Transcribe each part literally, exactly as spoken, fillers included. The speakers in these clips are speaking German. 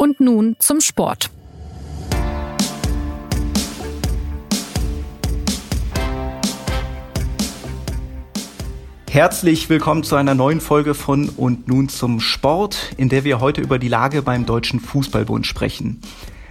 Und nun zum Sport. Herzlich willkommen zu einer neuen Folge von Und nun zum Sport, in der wir heute über die Lage beim Deutschen Fußballbund sprechen.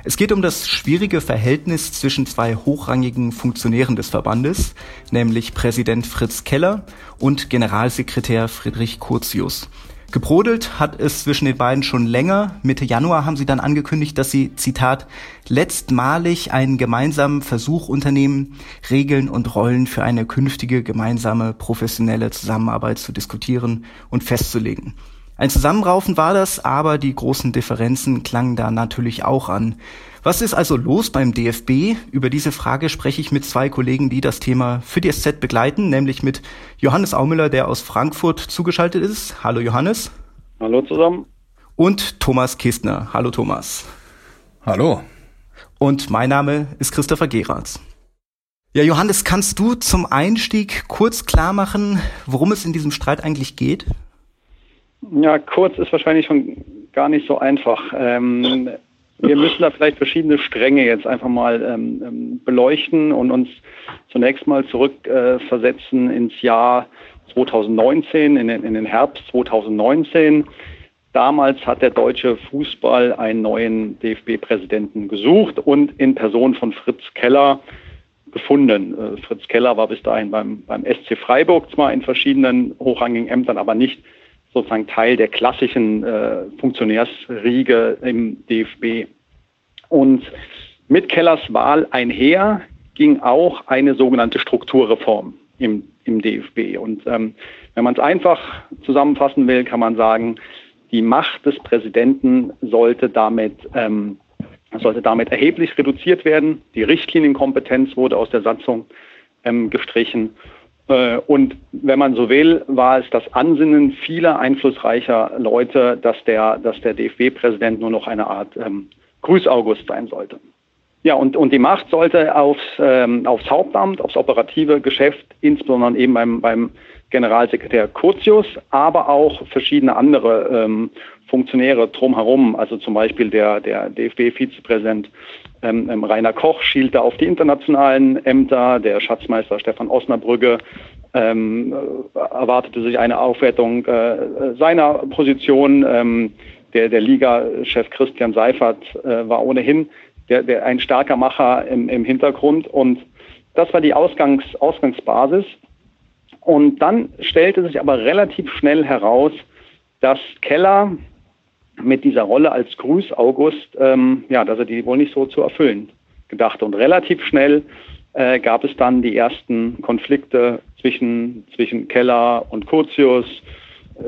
Es geht um das schwierige Verhältnis zwischen zwei hochrangigen Funktionären des Verbandes, nämlich Präsident Fritz Keller und Generalsekretär Friedrich Curtius. Gebrodelt hat es zwischen den beiden schon länger. Mitte Januar haben sie dann angekündigt, dass sie, Zitat, letztmalig einen gemeinsamen Versuch unternehmen, Regeln und Rollen für eine künftige gemeinsame professionelle Zusammenarbeit zu diskutieren und festzulegen. Ein Zusammenraufen war das, aber die großen Differenzen klangen da natürlich auch an. Was ist also los beim D F B? Über diese Frage spreche ich mit zwei Kollegen, die das Thema für die S Z begleiten, nämlich mit Johannes Aumüller, der aus Frankfurt zugeschaltet ist. Hallo Johannes. Hallo zusammen. Und Thomas Kistner. Hallo Thomas. Hallo. Und mein Name ist Christopher Gerards. Ja, Johannes, kannst du zum Einstieg kurz klar machen, worum es in diesem Streit eigentlich geht? Ja, kurz ist wahrscheinlich schon gar nicht so einfach. Ähm, Wir müssen da vielleicht verschiedene Stränge jetzt einfach mal ähm, beleuchten und uns zunächst mal zurückversetzen äh, ins Jahr zwanzig neunzehn, in den, in den Herbst zwanzig neunzehn. Damals hat der Deutsche Fußball einen neuen D F B-Präsidenten gesucht und in Person von Fritz Keller gefunden. Äh, Fritz Keller war bis dahin beim, beim S C Freiburg zwar in verschiedenen hochrangigen Ämtern, aber nicht sozusagen Teil der klassischen äh, Funktionärsriege im D F B. Und mit Kellers Wahl einher ging auch eine sogenannte Strukturreform im, im D F B. Und ähm, wenn man es einfach zusammenfassen will, kann man sagen, die Macht des Präsidenten sollte damit, ähm, sollte damit erheblich reduziert werden. Die Richtlinienkompetenz wurde aus der Satzung ähm, gestrichen. Und wenn man so will, war es das Ansinnen vieler einflussreicher Leute, dass der, dass der D F B-Präsident nur noch eine Art ähm, Grüßaugust sein sollte. Ja, und, und die Macht sollte aufs, ähm, aufs Hauptamt, aufs operative Geschäft, insbesondere eben beim, beim Generalsekretär Curtius, aber auch verschiedene andere ähm, Funktionäre drumherum, also zum Beispiel der, der D F B-Vizepräsident ähm, Rainer Koch schielte auf die internationalen Ämter, der Schatzmeister Stefan Osnabrügge ähm, erwartete sich eine Aufwertung äh, seiner Position, ähm, der, der Liga-Chef Christian Seifert äh, war ohnehin der, der ein starker Macher im, im Hintergrund und das war die Ausgangs, Ausgangsbasis. Und dann stellte sich aber relativ schnell heraus, dass Keller mit dieser Rolle als Grüßaugust, ähm, ja, dass er die wohl nicht so zu erfüllen gedachte. Und relativ schnell äh, gab es dann die ersten Konflikte zwischen, zwischen Keller und Curtius.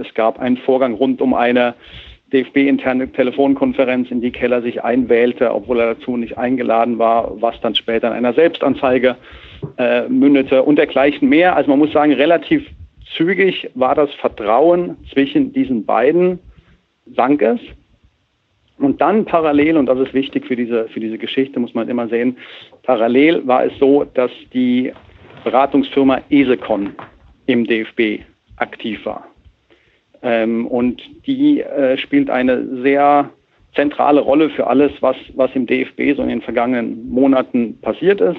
Es gab einen Vorgang rund um eine D F B-interne Telefonkonferenz, in die Keller sich einwählte, obwohl er dazu nicht eingeladen war, was dann später in einer Selbstanzeige äh, mündete und dergleichen mehr. Also man muss sagen, relativ zügig war das Vertrauen zwischen diesen beiden, sank es. Und dann parallel, und das ist wichtig für diese, für diese Geschichte, muss man immer sehen, parallel war es so, dass die Beratungsfirma ESECON im D F B aktiv war. Ähm, und die äh, spielt eine sehr zentrale Rolle für alles, was, was im D F B so in den vergangenen Monaten passiert ist.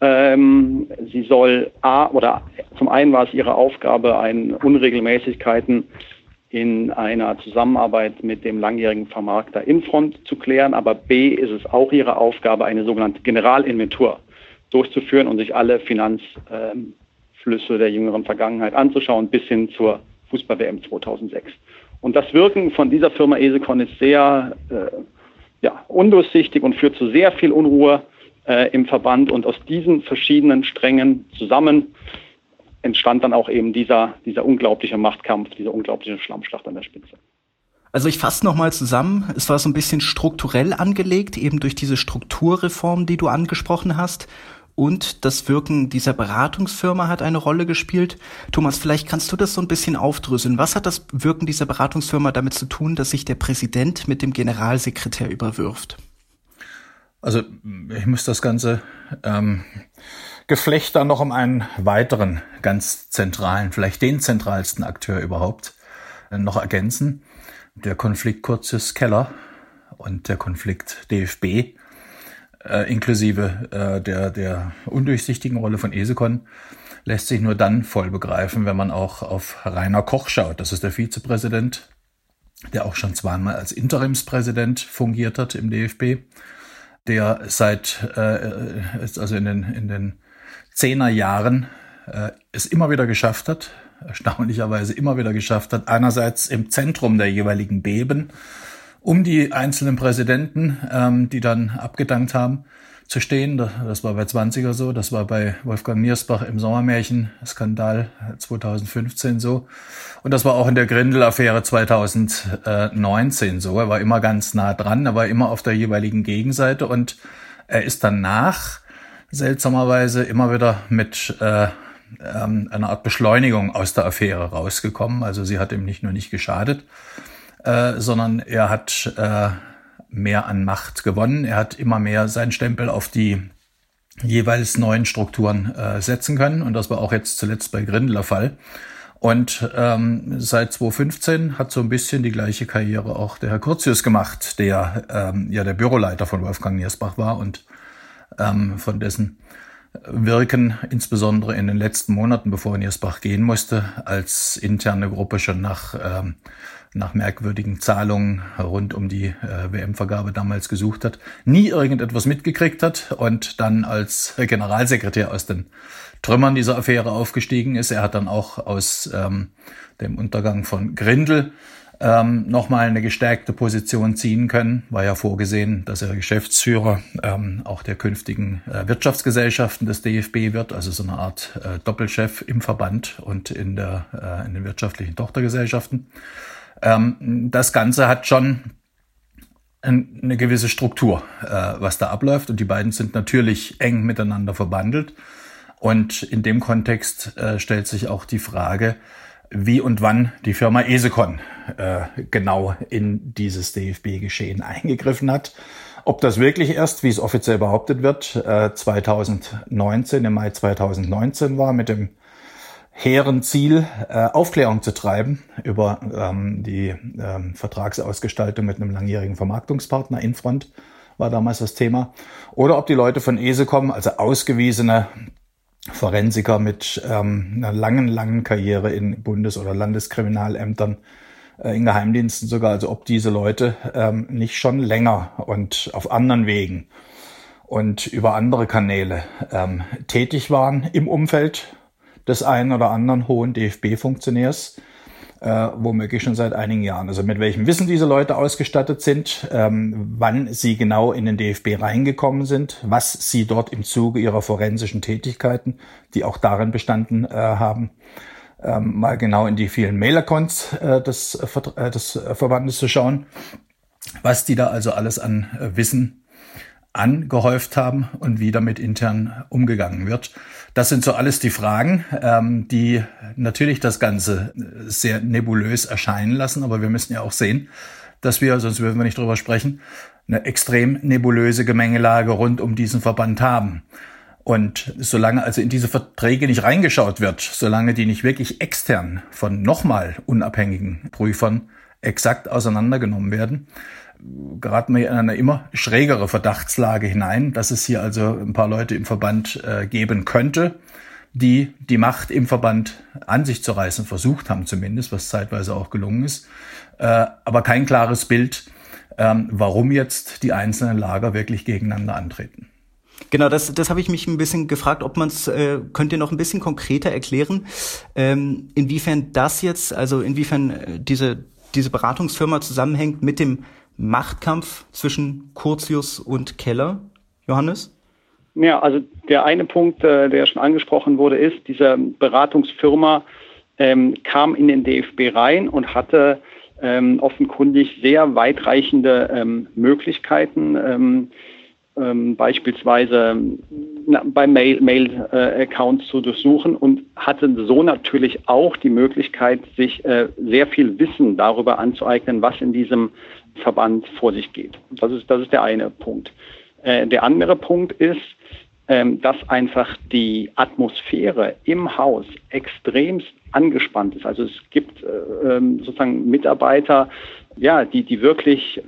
Ähm, sie soll A, oder zum einen war es ihre Aufgabe, ein Unregelmäßigkeiten in einer Zusammenarbeit mit dem langjährigen Vermarkter Infront zu klären, aber B ist es auch ihre Aufgabe, eine sogenannte Generalinventur durchzuführen und sich alle Finanzflüsse ähm, der jüngeren Vergangenheit anzuschauen, bis hin zur Fußball-W M zweitausendsechs. Und das Wirken von dieser Firma ESECON ist sehr äh, ja, undurchsichtig und führt zu sehr viel Unruhe äh, im Verband. Und aus diesen verschiedenen Strängen zusammen entstand dann auch eben dieser, dieser unglaubliche Machtkampf, diese unglaubliche Schlammschlacht an der Spitze. Also ich fasse nochmal zusammen, es war so ein bisschen strukturell angelegt, eben durch diese Strukturreform, die du angesprochen hast. Und das Wirken dieser Beratungsfirma hat eine Rolle gespielt. Thomas, vielleicht kannst du das so ein bisschen aufdröseln. Was hat das Wirken dieser Beratungsfirma damit zu tun, dass sich der Präsident mit dem Generalsekretär überwirft? Also ich muss das ganze ähm, Geflecht dann noch um einen weiteren ganz zentralen, vielleicht den zentralsten Akteur überhaupt äh, noch ergänzen. Der Konflikt Curtius Keller und der Konflikt D F B äh, inklusive äh, der, der undurchsichtigen Rolle von ESECON lässt sich nur dann voll begreifen, wenn man auch auf Rainer Koch schaut. Das ist der Vizepräsident, der auch schon zweimal als Interimspräsident fungiert hat im D F B, der seit äh, also in den in den Zehnerjahren äh, es immer wieder geschafft hat, erstaunlicherweise immer wieder geschafft hat, einerseits im Zentrum der jeweiligen Beben um die einzelnen Präsidenten, ähm, die dann abgedankt haben, zu stehen. Das war bei zwanziger so, das war bei Wolfgang Niersbach im Sommermärchen-Skandal zweitausendfünfzehn so und das war auch in der Grindel-Affäre zweitausendneunzehn so. Er war immer ganz nah dran, er war immer auf der jeweiligen Gegenseite und er ist danach seltsamerweise immer wieder mit äh, ähm, einer Art Beschleunigung aus der Affäre rausgekommen. Also sie hat ihm nicht nur nicht geschadet, äh, sondern er hat äh, mehr an Macht gewonnen. Er hat immer mehr seinen Stempel auf die jeweils neuen Strukturen äh, setzen können. Und das war auch jetzt zuletzt bei Grindel der Fall. Und ähm, seit zweitausendfünfzehn hat so ein bisschen die gleiche Karriere auch der Herr Curtius gemacht, der ähm, ja der Büroleiter von Wolfgang Niersbach war und ähm, von dessen Wirken, insbesondere in den letzten Monaten, bevor Niersbach gehen musste, als interne Gruppe schon nach ähm, nach merkwürdigen Zahlungen rund um die äh, W M-Vergabe damals gesucht hat, nie irgendetwas mitgekriegt hat und dann als Generalsekretär aus den Trümmern dieser Affäre aufgestiegen ist. Er hat dann auch aus ähm, dem Untergang von Grindel ähm, nochmal eine gestärkte Position ziehen können. War ja vorgesehen, dass er Geschäftsführer ähm, auch der künftigen äh, Wirtschaftsgesellschaften des D F B wird, also so eine Art äh, Doppelchef im Verband und in der äh, in den wirtschaftlichen Tochtergesellschaften. Das Ganze hat schon eine gewisse Struktur, was da abläuft. Und die beiden sind natürlich eng miteinander verbandelt. Und in dem Kontext stellt sich auch die Frage, wie und wann die Firma ESECON genau in dieses D F B-Geschehen eingegriffen hat. Ob das wirklich erst, wie es offiziell behauptet wird, zweitausendneunzehn, im Mai zweitausendneunzehn war mit dem hehren Ziel, äh, Aufklärung zu treiben über ähm, die ähm, Vertragsausgestaltung mit einem langjährigen Vermarktungspartner. Infront war damals das Thema. Oder ob die Leute von ESECON, also ausgewiesene Forensiker mit ähm, einer langen, langen Karriere in Bundes- oder Landeskriminalämtern, äh, in Geheimdiensten sogar, also ob diese Leute ähm, nicht schon länger und auf anderen Wegen und über andere Kanäle ähm, tätig waren im Umfeld des einen oder anderen hohen D F B-Funktionärs, äh, womöglich schon seit einigen Jahren. Also mit welchem Wissen diese Leute ausgestattet sind, ähm, wann sie genau in den D F B reingekommen sind, was sie dort im Zuge ihrer forensischen Tätigkeiten, die auch darin bestanden äh, haben, ähm, mal genau in die vielen Mail-Accounts äh, des, äh, des Verbandes zu schauen, was die da also alles an äh, Wissen angehäuft haben und wie damit intern umgegangen wird. Das sind so alles die Fragen, ähm, die natürlich das Ganze sehr nebulös erscheinen lassen, aber wir müssen ja auch sehen, dass wir, sonst würden wir nicht drüber sprechen, eine extrem nebulöse Gemengelage rund um diesen Verband haben. Und solange also in diese Verträge nicht reingeschaut wird, solange die nicht wirklich extern von nochmal unabhängigen Prüfern exakt auseinandergenommen werden, geraten wir in eine immer schrägere Verdachtslage hinein, dass es hier also ein paar Leute im Verband äh, geben könnte, die die Macht im Verband an sich zu reißen versucht haben zumindest, was zeitweise auch gelungen ist. Äh, aber kein klares Bild, ähm, warum jetzt die einzelnen Lager wirklich gegeneinander antreten. Genau, das, das habe ich mich ein bisschen gefragt, ob man es, äh, könnt ihr noch ein bisschen konkreter erklären, ähm, inwiefern das jetzt, also inwiefern diese, diese Beratungsfirma zusammenhängt mit dem Machtkampf zwischen Curtius und Keller, Johannes? Ja, also der eine Punkt, äh, der schon angesprochen wurde, ist, diese Beratungsfirma ähm, kam in den D F B rein und hatte ähm, offenkundig sehr weitreichende ähm, Möglichkeiten, ähm, ähm, beispielsweise na, bei Mail, Mail-Accounts äh, zu durchsuchen und hatte so natürlich auch die Möglichkeit, sich äh, sehr viel Wissen darüber anzueignen, was in diesem Verband vor sich geht. Das ist, das ist der eine Punkt. Äh, der andere Punkt ist, ähm, dass einfach die Atmosphäre im Haus extremst angespannt ist. Also es gibt äh, sozusagen Mitarbeiter, ja, die, die wirklich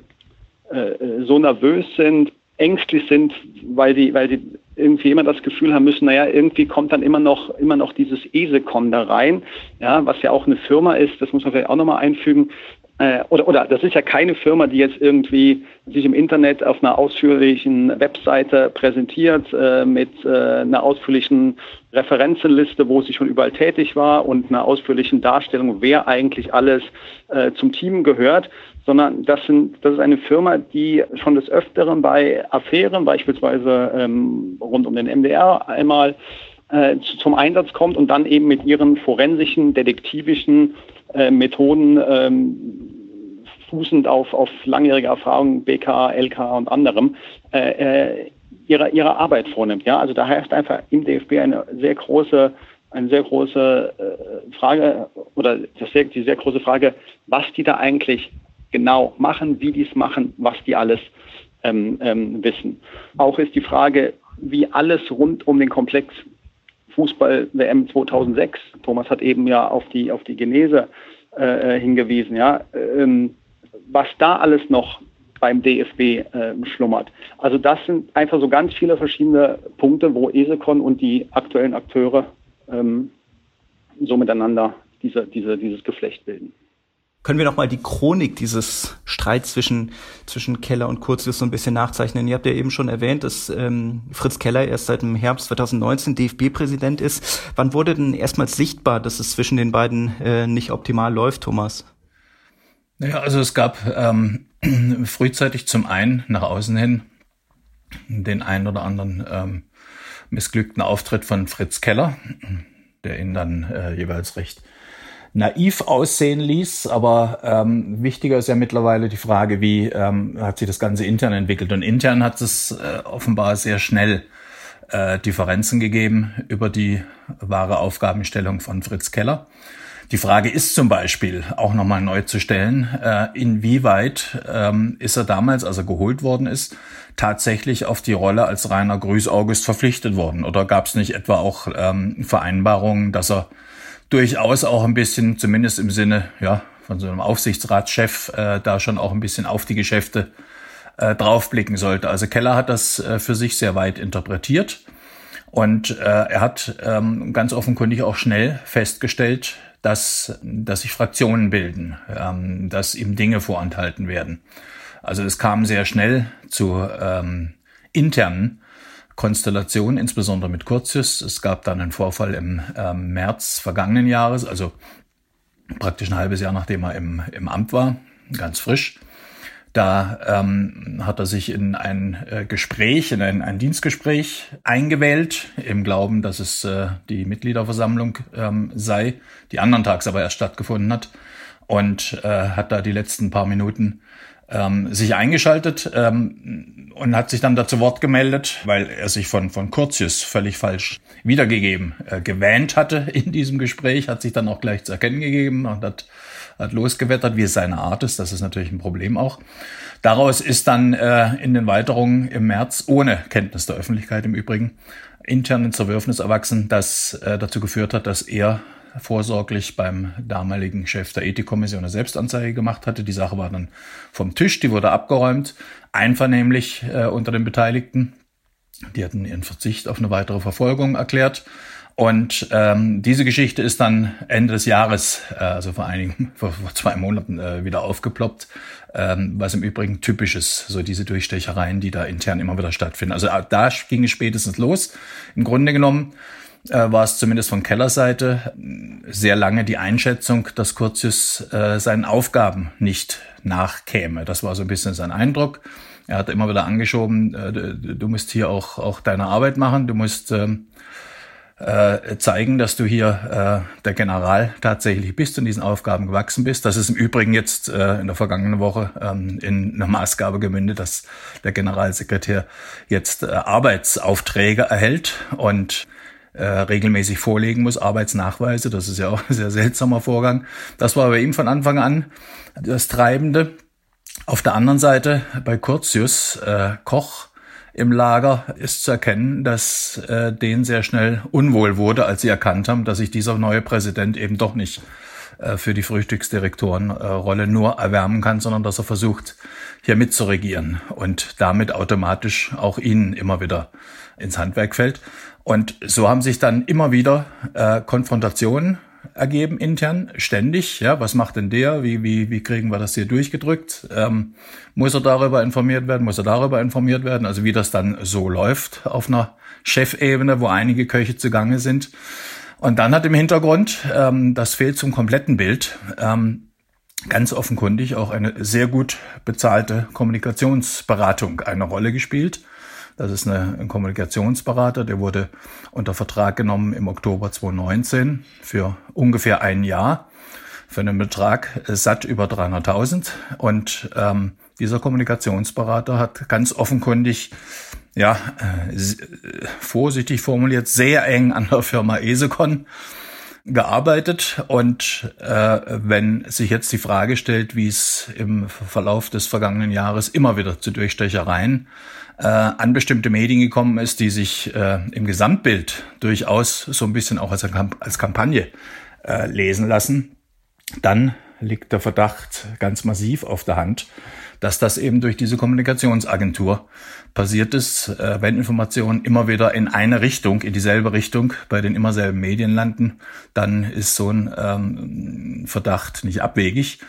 äh, so nervös sind, ängstlich sind, weil die, weil die irgendwie immer das Gefühl haben müssen, naja, irgendwie kommt dann immer noch, immer noch dieses ESECON da rein, ja, was ja auch eine Firma ist, das muss man vielleicht auch nochmal einfügen. Äh, oder, oder das ist ja keine Firma, die jetzt irgendwie sich im Internet auf einer ausführlichen Webseite präsentiert, äh, mit äh, einer ausführlichen Referenzenliste, wo sie schon überall tätig war und einer ausführlichen Darstellung, wer eigentlich alles äh, zum Team gehört, sondern das sind, das ist eine Firma, die schon des Öfteren bei Affären, beispielsweise ähm, rund um den M D R einmal äh, zum Einsatz kommt und dann eben mit ihren forensischen, detektivischen äh, Methoden ähm, fußend auf, auf langjährige Erfahrung, B K A, L K A und anderem, äh, äh, ihre, ihre Arbeit vornimmt. Ja? Also da herrscht einfach im D F B eine sehr große eine sehr große äh, Frage oder das sehr, die sehr große Frage, was die da eigentlich genau machen, wie die es machen, was die alles ähm, ähm, wissen. Auch ist die Frage, wie alles rund um den Komplex Fußball-W M zweitausendsechs, Thomas hat eben ja auf die, auf die Genese äh, hingewiesen, ja, ähm, was da alles noch beim D F B äh, schlummert. Also das sind einfach so ganz viele verschiedene Punkte, wo ESECON und die aktuellen Akteure ähm, so miteinander diese, diese, dieses Geflecht bilden. Können wir nochmal die Chronik dieses Streits zwischen zwischen Keller und Curtius so ein bisschen nachzeichnen? Ihr habt ja eben schon erwähnt, dass ähm, Fritz Keller erst seit dem Herbst zweitausendneunzehn D F B-Präsident ist. Wann wurde denn erstmals sichtbar, dass es zwischen den beiden äh, nicht optimal läuft, Thomas? Naja, also es gab ähm, frühzeitig zum einen nach außen hin den einen oder anderen ähm, missglückten Auftritt von Fritz Keller, der ihn dann äh, jeweils recht naiv aussehen ließ, aber ähm, wichtiger ist ja mittlerweile die Frage, wie ähm, hat sich das Ganze intern entwickelt. Und intern hat es äh, offenbar sehr schnell äh, Differenzen gegeben über die wahre Aufgabenstellung von Fritz Keller. Die Frage ist zum Beispiel auch nochmal neu zu stellen, äh, inwieweit ähm, ist er damals, als er geholt worden ist, tatsächlich auf die Rolle als Rainer Grüß-August verpflichtet worden? Oder gab es nicht etwa auch ähm, Vereinbarungen, dass er durchaus auch ein bisschen, zumindest im Sinne ja von so einem Aufsichtsratschef, äh, da schon auch ein bisschen auf die Geschäfte äh, draufblicken sollte. Also Keller hat das äh, für sich sehr weit interpretiert und äh, er hat ähm, ganz offenkundig auch schnell festgestellt, dass dass sich Fraktionen bilden, ähm, dass ihm Dinge vorenthalten werden. Also es kam sehr schnell zu ähm, internen Konstellation, insbesondere mit Curtius. Es gab dann einen Vorfall im äh, März vergangenen Jahres, also praktisch ein halbes Jahr, nachdem er im, im Amt war, ganz frisch. Da ähm, hat er sich in ein äh, Gespräch, in ein, ein Dienstgespräch eingewählt, im Glauben, dass es äh, die Mitgliederversammlung ähm, sei, die anderen Tags aber erst stattgefunden hat, und äh, hat da die letzten paar Minuten Ähm, sich eingeschaltet ähm, und hat sich dann dazu Wort gemeldet, weil er sich von von Curtius völlig falsch wiedergegeben, äh, gewähnt hatte in diesem Gespräch, hat sich dann auch gleich zu erkennen gegeben und hat, hat losgewettert, wie es seine Art ist. Das ist natürlich ein Problem auch. Daraus ist dann äh, in den Weiterungen im März, ohne Kenntnis der Öffentlichkeit im Übrigen, internen Zerwürfnis erwachsen, das äh, dazu geführt hat, dass er vorsorglich beim damaligen Chef der Ethikkommission eine Selbstanzeige gemacht hatte. Die Sache war dann vom Tisch, die wurde abgeräumt, einvernehmlich äh, unter den Beteiligten. Die hatten ihren Verzicht auf eine weitere Verfolgung erklärt. Und ähm, diese Geschichte ist dann Ende des Jahres, äh, also vor einigen, vor, vor zwei Monaten äh, wieder aufgeploppt, ähm, was im Übrigen typisch ist, so diese Durchstechereien, die da intern immer wieder stattfinden. Also da ging es spätestens los. Im Grunde genommen war es zumindest von Kellers Seite sehr lange die Einschätzung, dass Curtius äh, seinen Aufgaben nicht nachkäme. Das war so ein bisschen sein Eindruck. Er hat immer wieder angeschoben, äh, du musst hier auch, auch deine Arbeit machen, du musst äh, äh, zeigen, dass du hier äh, der General tatsächlich bist und diesen Aufgaben gewachsen bist. Das ist im Übrigen jetzt äh, in der vergangenen Woche ähm, in einer Maßgabe gemündet, dass der Generalsekretär jetzt äh, Arbeitsaufträge erhält und Äh, regelmäßig vorlegen muss, Arbeitsnachweise. Das ist ja auch ein sehr seltsamer Vorgang. Das war bei ihm von Anfang an das Treibende. Auf der anderen Seite bei Curtius äh, Koch im Lager ist zu erkennen, dass äh, denen sehr schnell unwohl wurde, als sie erkannt haben, dass sich dieser neue Präsident eben doch nicht äh, für die Frühstücksdirektorenrolle äh, nur erwärmen kann, sondern dass er versucht, hier mitzuregieren und damit automatisch auch ihnen immer wieder ins Handwerk fällt. Und so haben sich dann immer wieder äh, Konfrontationen ergeben intern, ständig. Ja, was macht denn der? Wie wie wie kriegen wir das hier durchgedrückt? Ähm, muss er darüber informiert werden? Muss er darüber informiert werden? Also wie das dann so läuft auf einer Chefebene, wo einige Köche zugange sind. Und dann hat im Hintergrund, ähm, das fehlt zum kompletten Bild, ähm, ganz offenkundig auch eine sehr gut bezahlte Kommunikationsberatung eine Rolle gespielt. Das ist eine, ein Kommunikationsberater, der wurde unter Vertrag genommen im Oktober zwanzig neunzehn für ungefähr ein Jahr, für einen Betrag satt über dreihunderttausend. Und ähm, dieser Kommunikationsberater hat ganz offenkundig, ja, äh, vorsichtig formuliert, sehr eng an der Firma ESECON gearbeitet. Und äh, wenn sich jetzt die Frage stellt, wie es im Verlauf des vergangenen Jahres immer wieder zu Durchstechereien an bestimmte Medien gekommen ist, die sich äh, im Gesamtbild durchaus so ein bisschen auch als, als Kampagne äh, lesen lassen, dann liegt der Verdacht ganz massiv auf der Hand, dass das eben durch diese Kommunikationsagentur passiert ist, äh, wenn Informationen immer wieder in eine Richtung, in dieselbe Richtung, bei den immer selben Medien landen, dann ist so ein ähm, Verdacht nicht abwegig.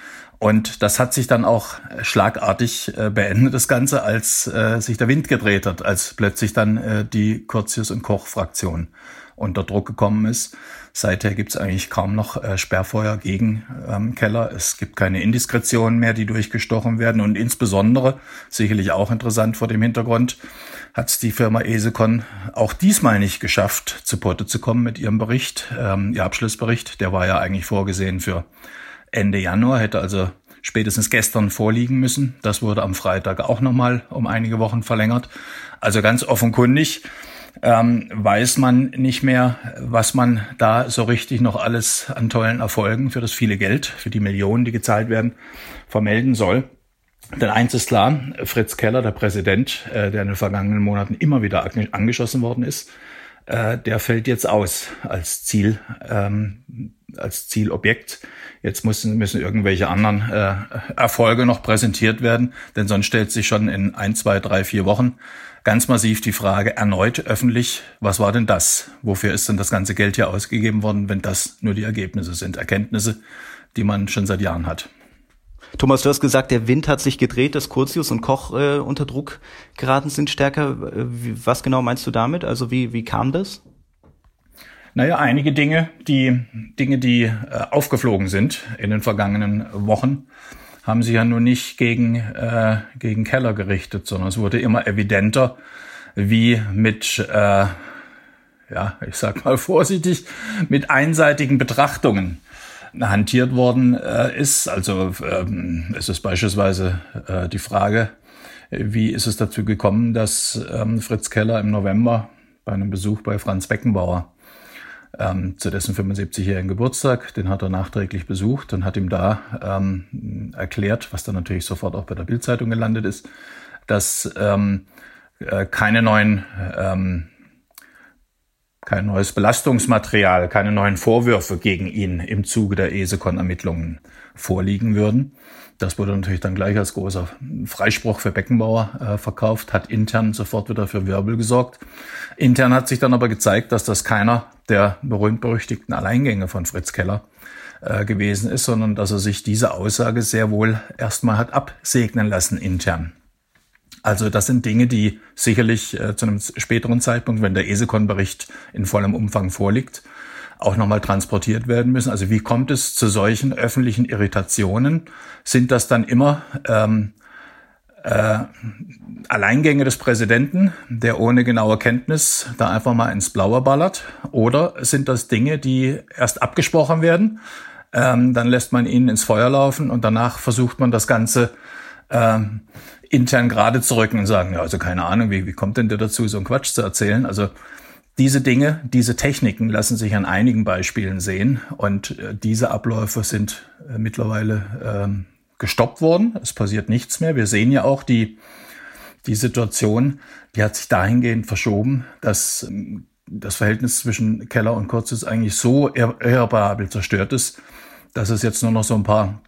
Und das hat sich dann auch schlagartig äh, beendet, das Ganze, als äh, sich der Wind gedreht hat, als plötzlich dann äh, die Curtius- und Koch-Fraktion unter Druck gekommen ist. Seither gibt es eigentlich kaum noch äh, Sperrfeuer gegen ähm, Keller. Es gibt keine Indiskretionen mehr, die durchgestochen werden. Und insbesondere, sicherlich auch interessant vor dem Hintergrund, hat die Firma ESECON auch diesmal nicht geschafft, zu Potte zu kommen mit ihrem Bericht, ähm, ihr Abschlussbericht. Der war ja eigentlich vorgesehen für Ende Januar, hätte also spätestens gestern vorliegen müssen. Das wurde am Freitag auch nochmal um einige Wochen verlängert. Also ganz offenkundig ähm, weiß man nicht mehr, was man da so richtig noch alles an tollen Erfolgen für das viele Geld, für die Millionen, die gezahlt werden, vermelden soll. Denn eins ist klar, Fritz Keller, der Präsident, äh, der in den vergangenen Monaten immer wieder angeschossen worden ist, äh, der fällt jetzt aus als Ziel, ähm, als Zielobjekt. Jetzt müssen, müssen irgendwelche anderen äh, Erfolge noch präsentiert werden, denn sonst stellt sich schon in ein, zwei, drei, vier Wochen ganz massiv die Frage erneut öffentlich, was war denn das? Wofür ist denn das ganze Geld hier ausgegeben worden, wenn das nur die Ergebnisse sind, Erkenntnisse, die man schon seit Jahren hat? Thomas, du hast gesagt, der Wind hat sich gedreht, dass Curtius und Koch äh, unter Druck geraten sind stärker. Was genau meinst du damit? Also wie, wie kam das? Naja, einige Dinge, die Dinge, die äh, aufgeflogen sind in den vergangenen Wochen, haben sich ja nun nicht gegen äh, gegen Keller gerichtet, sondern es wurde immer evidenter, wie mit äh, ja, ich sag mal vorsichtig, mit einseitigen Betrachtungen hantiert worden äh, ist. Also ähm, es ist beispielsweise äh, die Frage, wie ist es dazu gekommen, dass ähm, Fritz Keller im November bei einem Besuch bei Franz Beckenbauer Ähm, zu dessen fünfundsiebzigjährigen Geburtstag, den hat er nachträglich besucht und hat ihm da ähm, erklärt, was dann natürlich sofort auch bei der Bild-Zeitung gelandet ist, dass ähm, äh, keine neuen, ähm, kein neues Belastungsmaterial, keine neuen Vorwürfe gegen ihn im Zuge der ESECON-Ermittlungen vorliegen würden. Das wurde natürlich dann gleich als großer Freispruch für Beckenbauer äh, verkauft, hat intern sofort wieder für Wirbel gesorgt. Intern hat sich dann aber gezeigt, dass das keiner der berühmt-berüchtigten Alleingänge von Fritz Keller äh, gewesen ist, sondern dass er sich diese Aussage sehr wohl erstmal hat absegnen lassen intern. Also das sind Dinge, die sicherlich äh, zu einem späteren Zeitpunkt, wenn der ESECON-Bericht in vollem Umfang vorliegt, auch nochmal transportiert werden müssen. Also wie kommt es zu solchen öffentlichen Irritationen? Sind das dann immer ähm, äh, Alleingänge des Präsidenten, der ohne genaue Kenntnis da einfach mal ins Blaue ballert? Oder sind das Dinge, die erst abgesprochen werden, ähm, dann lässt man ihnen ins Feuer laufen und danach versucht man das Ganze ähm, intern gerade zu rücken und sagen, ja, also keine Ahnung, wie, wie kommt denn der dazu, so einen Quatsch zu erzählen? Also diese Dinge, diese Techniken lassen sich an einigen Beispielen sehen und äh, diese Abläufe sind äh, mittlerweile äh, gestoppt worden. Es passiert nichts mehr. Wir sehen ja auch die die Situation, die hat sich dahingehend verschoben, dass ähm, das Verhältnis zwischen Keller und Curtius eigentlich so irreparabel zerstört ist, dass es jetzt nur noch so ein paar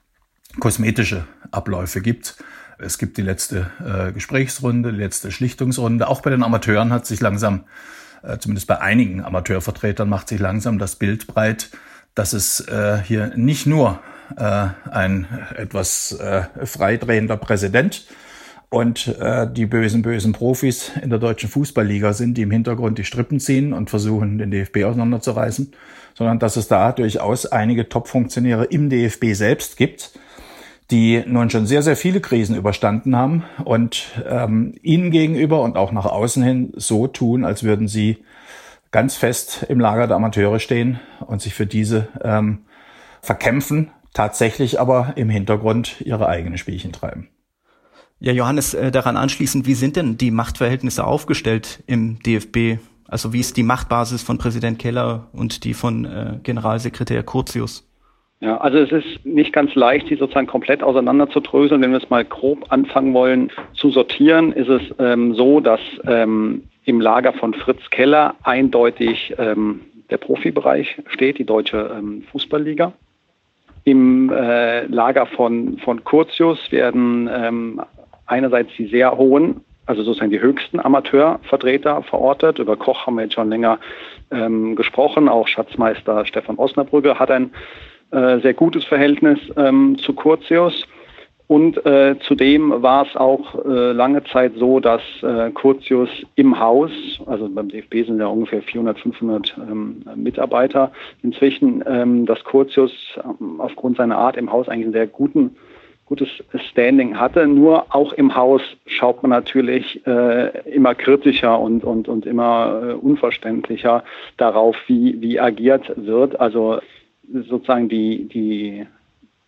kosmetische Abläufe gibt. Es gibt die letzte äh, Gesprächsrunde, die letzte Schlichtungsrunde. Auch bei den Amateuren hat sich langsam, äh, zumindest bei einigen Amateurvertretern, macht sich langsam das Bild breit, dass es äh, hier nicht nur äh, ein etwas äh, freidrehender Präsident und äh, die bösen, bösen Profis in der Deutschen Fußballliga sind, die im Hintergrund die Strippen ziehen und versuchen, den D F B auseinanderzureißen, sondern dass es da durchaus einige Top-Funktionäre im D F B selbst gibt, die nun schon sehr, sehr viele Krisen überstanden haben und ähm, ihnen gegenüber und auch nach außen hin so tun, als würden sie ganz fest im Lager der Amateure stehen und sich für diese ähm, verkämpfen, tatsächlich aber im Hintergrund ihre eigenen Spielchen treiben. Ja, Johannes, äh, daran anschließend, wie sind denn die Machtverhältnisse aufgestellt im D F B? Also wie ist die Machtbasis von Präsident Keller und die von äh, Generalsekretär Curtius? Ja, also es ist nicht ganz leicht, die sozusagen komplett auseinander zu dröseln. Wenn wir es mal grob anfangen wollen zu sortieren, ist es ähm, so, dass ähm, im Lager von Fritz Keller eindeutig ähm, der Profibereich steht, die Deutsche ähm, Fußballliga. Im äh, Lager von, von Curtius werden ähm, einerseits die sehr hohen, also sozusagen die höchsten Amateurvertreter verortet. Über Koch haben wir jetzt schon länger ähm, gesprochen. Auch Schatzmeister Stefan Osnabrügge hat ein sehr gutes Verhältnis ähm, zu Curtius. Und äh, zudem war es auch äh, lange Zeit so, dass äh, Curtius im Haus, also beim D F B sind ja ungefähr vierhundert, fünfhundert ähm, Mitarbeiter inzwischen, ähm, dass Curtius ähm, aufgrund seiner Art im Haus eigentlich ein sehr guten, gutes Standing hatte. Nur auch im Haus schaut man natürlich äh, immer kritischer und, und, und immer äh, unverständlicher darauf, wie, wie agiert wird. Also sozusagen die, die,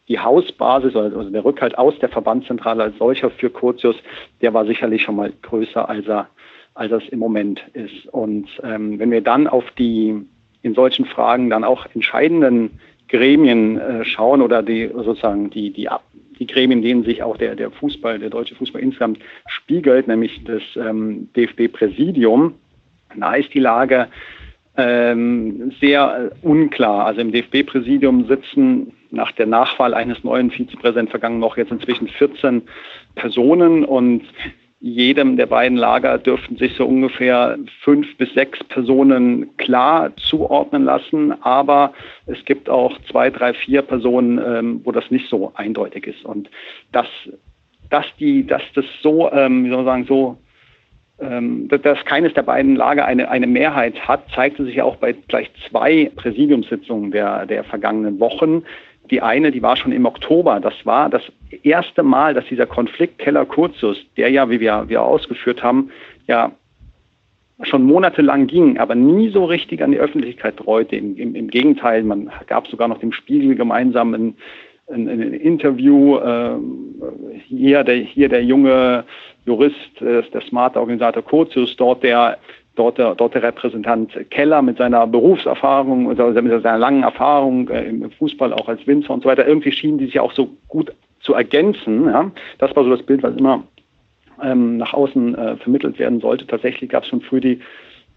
die Hausbasis, also der Rückhalt aus der Verbandszentrale als solcher für Curtius, der war sicherlich schon mal größer, als er, als es im Moment ist. Und ähm, wenn wir dann auf die in solchen Fragen dann auch entscheidenden Gremien äh, schauen oder die sozusagen die, die, die Gremien, denen sich auch der, der Fußball, der deutsche Fußball insgesamt spiegelt, nämlich das ähm, D F B-Präsidium, da ist die Lage Ähm, sehr unklar. Also im D F B-Präsidium sitzen nach der Nachwahl eines neuen Vizepräsidenten vergangen noch jetzt inzwischen vierzehn Personen und jedem der beiden Lager dürften sich so ungefähr fünf bis sechs Personen klar zuordnen lassen, aber es gibt auch zwei, drei, vier Personen, ähm, wo das nicht so eindeutig ist. Und dass, dass die, dass das so, ähm, wie soll man sagen, so Ähm, dass keines der beiden Lager eine, eine Mehrheit hat, zeigte sich ja auch bei gleich zwei Präsidiumssitzungen der, der vergangenen Wochen. Die eine, die war schon im Oktober. Das war das erste Mal, dass dieser Konflikt Keller-Curtius, der ja, wie wir, wir ausgeführt haben, ja schon monatelang ging, aber nie so richtig an die Öffentlichkeit dräute. Im, im, im Gegenteil, man gab sogar noch dem Spiegel gemeinsam ein, ein, ein Interview. Ähm, hier, der, hier der junge Jurist, der smarte Organisator Curtius, dort der, dort der, dort der Repräsentant Keller mit seiner Berufserfahrung, mit seiner langen Erfahrung im Fußball, auch als Winzer und so weiter. Irgendwie schienen die sich auch so gut zu ergänzen. Ja. Das war so das Bild, was immer ähm, nach außen äh, vermittelt werden sollte. Tatsächlich gab es schon früh die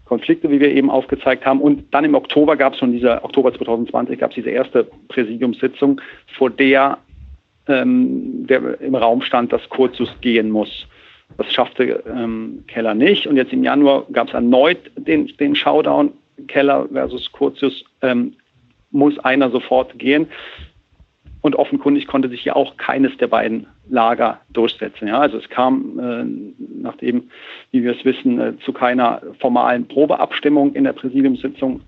Konflikte, wie wir eben aufgezeigt haben. Und dann im Oktober gab es schon diese, Oktober zwanzig zwanzig, gab es diese erste Präsidiumssitzung, vor der, ähm, der im Raum stand, dass Curtius gehen muss. Das schaffte ähm, Keller nicht. Und jetzt im Januar gab es erneut den, den Showdown. Keller versus Curtius, ähm, muss einer sofort gehen. Und offenkundig konnte sich ja auch keines der beiden Lager durchsetzen. Ja, also es kam, äh, nachdem, wie wir es wissen, äh, zu keiner formalen Probeabstimmung in der Präsidiumssitzung,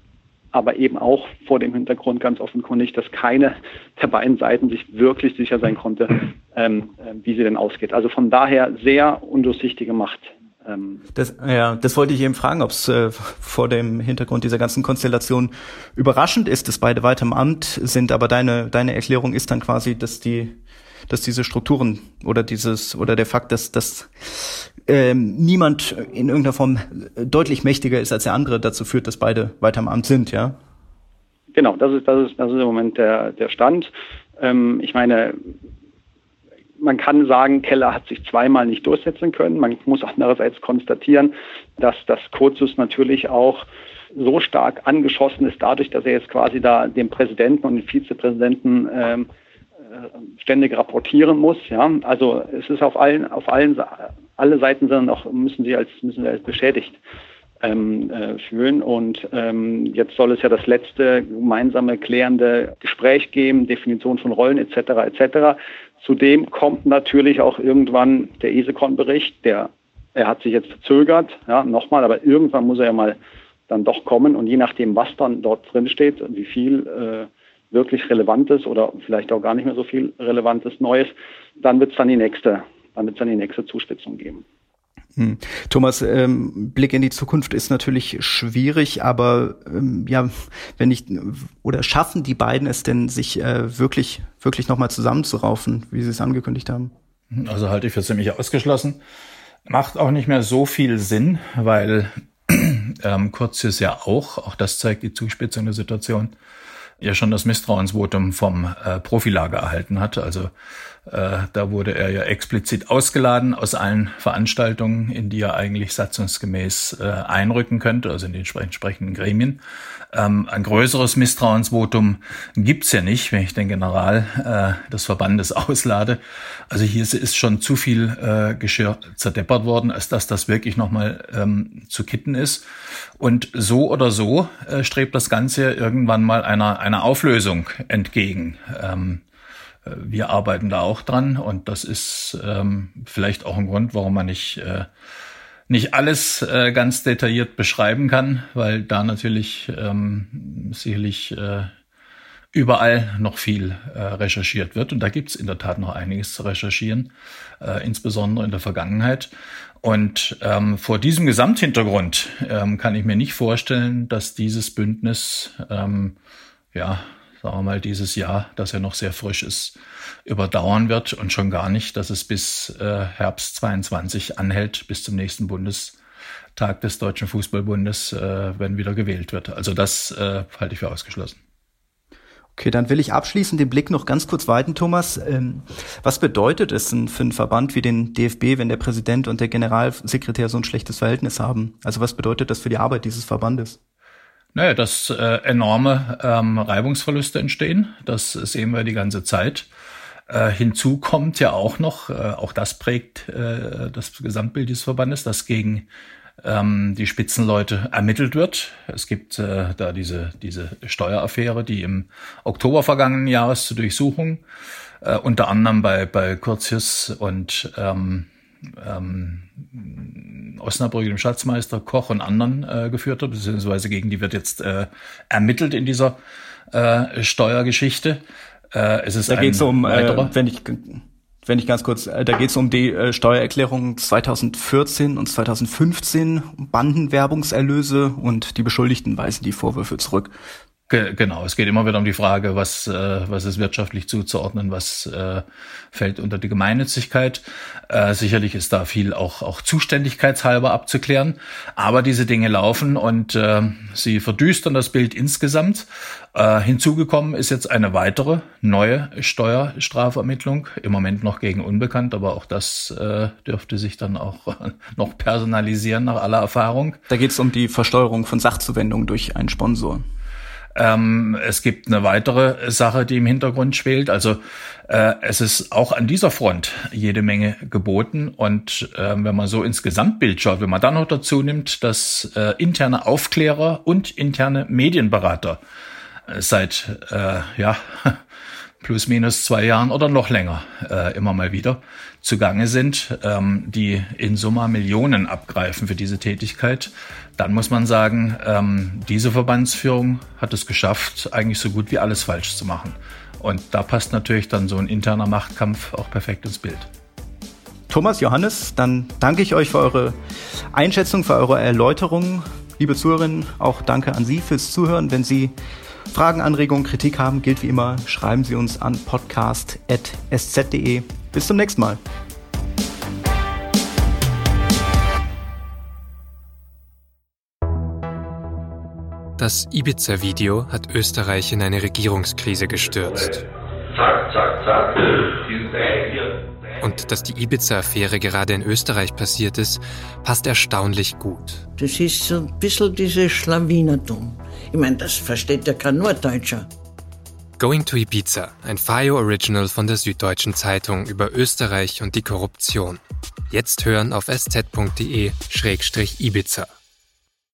aber eben auch vor dem Hintergrund ganz offenkundig, dass keine der beiden Seiten sich wirklich sicher sein konnte, ähm, wie sie denn ausgeht. Also von daher sehr undurchsichtige Macht. Ähm. Das, ja, das wollte ich eben fragen, ob es äh, vor dem Hintergrund dieser ganzen Konstellation überraschend ist, dass beide weiter im Amt sind. Aber deine deine Erklärung ist dann quasi, dass die dass diese Strukturen oder dieses oder der Fakt, dass dass ähm, niemand in irgendeiner Form deutlich mächtiger ist als der andere, dazu führt, dass beide weiter im Amt sind, ja? Genau, das ist das ist das ist im Moment der der Stand. Ähm, ich meine, Man kann sagen, Keller hat sich zweimal nicht durchsetzen können. Man muss andererseits konstatieren, dass das Curtius natürlich auch so stark angeschossen ist, dadurch, dass er jetzt quasi da dem Präsidenten und dem Vizepräsidenten ähm, ständig rapportieren muss. Ja, also es ist auf allen, auf allen, alle Seiten sind auch müssen sie als müssen sie als beschädigt ähm, äh, fühlen. Und ähm, jetzt soll es ja das letzte gemeinsame klärende Gespräch geben, Definition von Rollen et cetera et cetera. Zudem kommt natürlich auch irgendwann der ESECON-Bericht. Der er hat sich jetzt verzögert, ja, nochmal, aber irgendwann muss er ja mal dann doch kommen. Und je nachdem, was dann dort drin steht und wie viel äh, wirklich Relevantes oder vielleicht auch gar nicht mehr so viel Relevantes Neues, dann wird es dann die nächste, dann wird's dann die nächste Zuspitzung geben. Hm. Thomas, ähm, Blick in die Zukunft ist natürlich schwierig, aber ähm, ja, wenn nicht, oder schaffen die beiden es denn, sich äh, wirklich, wirklich nochmal zusammenzuraufen, wie sie es angekündigt haben? Also halte ich für ziemlich ausgeschlossen. Macht auch nicht mehr so viel Sinn, weil Ähm, Curtius ja auch, auch das zeigt die Zuspitzung der Situation, ja schon das Misstrauensvotum vom äh, Profilager erhalten hat. Also äh, da wurde er ja explizit ausgeladen aus allen Veranstaltungen, in die er eigentlich satzungsgemäß äh, einrücken könnte, also in den entsprechenden Gremien. Ähm, ein größeres Misstrauensvotum gibt's ja nicht, wenn ich den General äh, des Verbandes auslade. Also hier ist schon zu viel äh, Geschirr zerdeppert worden, als dass das wirklich nochmal ähm, zu kitten ist. Und so oder so äh, strebt das Ganze irgendwann mal einer, einer Auflösung entgegen. Ähm, wir arbeiten da auch dran und das ist ähm, vielleicht auch ein Grund, warum man nicht äh, nicht alles äh, ganz detailliert beschreiben kann, weil da natürlich ähm, sicherlich äh, überall noch viel äh, recherchiert wird. Und da gibt's in der Tat noch einiges zu recherchieren, äh, insbesondere in der Vergangenheit. Und ähm, vor diesem Gesamthintergrund ähm, kann ich mir nicht vorstellen, dass dieses Bündnis, ähm, ja, sagen wir mal, dieses Jahr, das ja noch sehr frisch ist, überdauern wird und schon gar nicht, dass es bis äh, Herbst zweiundzwanzig anhält, bis zum nächsten Bundestag des Deutschen Fußballbundes, äh, wenn wieder gewählt wird. Also das äh, halte ich für ausgeschlossen. Okay, dann will ich abschließend den Blick noch ganz kurz weiten, Thomas. Ähm, was bedeutet es denn für einen Verband wie den D F B, wenn der Präsident und der Generalsekretär so ein schlechtes Verhältnis haben? Also was bedeutet das für die Arbeit dieses Verbandes? Naja, dass äh, enorme ähm, Reibungsverluste entstehen. Das sehen wir die ganze Zeit. Äh, hinzu kommt ja auch noch, äh, auch das prägt äh, das Gesamtbild des Verbandes, dass gegen ähm, die Spitzenleute ermittelt wird. Es gibt äh, da diese diese Steueraffäre, die im Oktober vergangenen Jahres zur Durchsuchung, äh, unter anderem bei bei Curtius und ähm, ähm, Osnabrügge, dem Schatzmeister, Koch und anderen äh, geführt hat, beziehungsweise gegen die wird jetzt äh, ermittelt in dieser äh, Steuergeschichte. Äh, es ist da geht's um, äh, wenn ich wenn ich ganz kurz, äh, da geht's um die äh, Steuererklärung zweitausendvierzehn und zweitausendfünfzehn, um Bandenwerbungserlöse, und die Beschuldigten weisen die Vorwürfe zurück. Ge- genau, es geht immer wieder um die Frage, was äh, was ist wirtschaftlich zuzuordnen, was äh, fällt unter die Gemeinnützigkeit. Äh, sicherlich ist da viel auch auch zuständigkeitshalber abzuklären, aber diese Dinge laufen und äh, sie verdüstern das Bild insgesamt. Äh, hinzugekommen ist jetzt eine weitere neue Steuerstrafvermittlung, im Moment noch gegen unbekannt, aber auch das äh, dürfte sich dann auch noch personalisieren nach aller Erfahrung. Da geht es um die Versteuerung von Sachzuwendungen durch einen Sponsor. Ähm, es gibt eine weitere Sache, die im Hintergrund schwelt. Also äh, es ist auch an dieser Front jede Menge geboten. Und äh, wenn man so ins Gesamtbild schaut, wenn man dann noch dazu nimmt, dass äh, interne Aufklärer und interne Medienberater äh, seit äh, ja plus minus zwei Jahren oder noch länger äh, immer mal wieder zugange sind, ähm, die in Summe Millionen abgreifen für diese Tätigkeit, dann muss man sagen, ähm, diese Verbandsführung hat es geschafft, eigentlich so gut wie alles falsch zu machen. Und da passt natürlich dann so ein interner Machtkampf auch perfekt ins Bild. Thomas, Johannes, dann danke ich euch für eure Einschätzung, für eure Erläuterungen. Liebe Zuhörerinnen, auch danke an Sie fürs Zuhören. Wenn Sie Fragen, Anregungen, Kritik haben, gilt wie immer, schreiben Sie uns an podcast punkt s z punkt d e. Bis zum nächsten Mal. Das Ibiza-Video hat Österreich in eine Regierungskrise gestürzt. Zack, zack, zack. Und dass die Ibiza-Affäre gerade in Österreich passiert ist, passt erstaunlich gut. Das ist so ein bisschen dieses Schlawinertum. Ich meine, das versteht ja kein Norddeutscher. Going to Ibiza, ein F A I O-Original von der Süddeutschen Zeitung über Österreich und die Korruption. Jetzt hören auf s z punkt d e Schrägstrich Ibiza.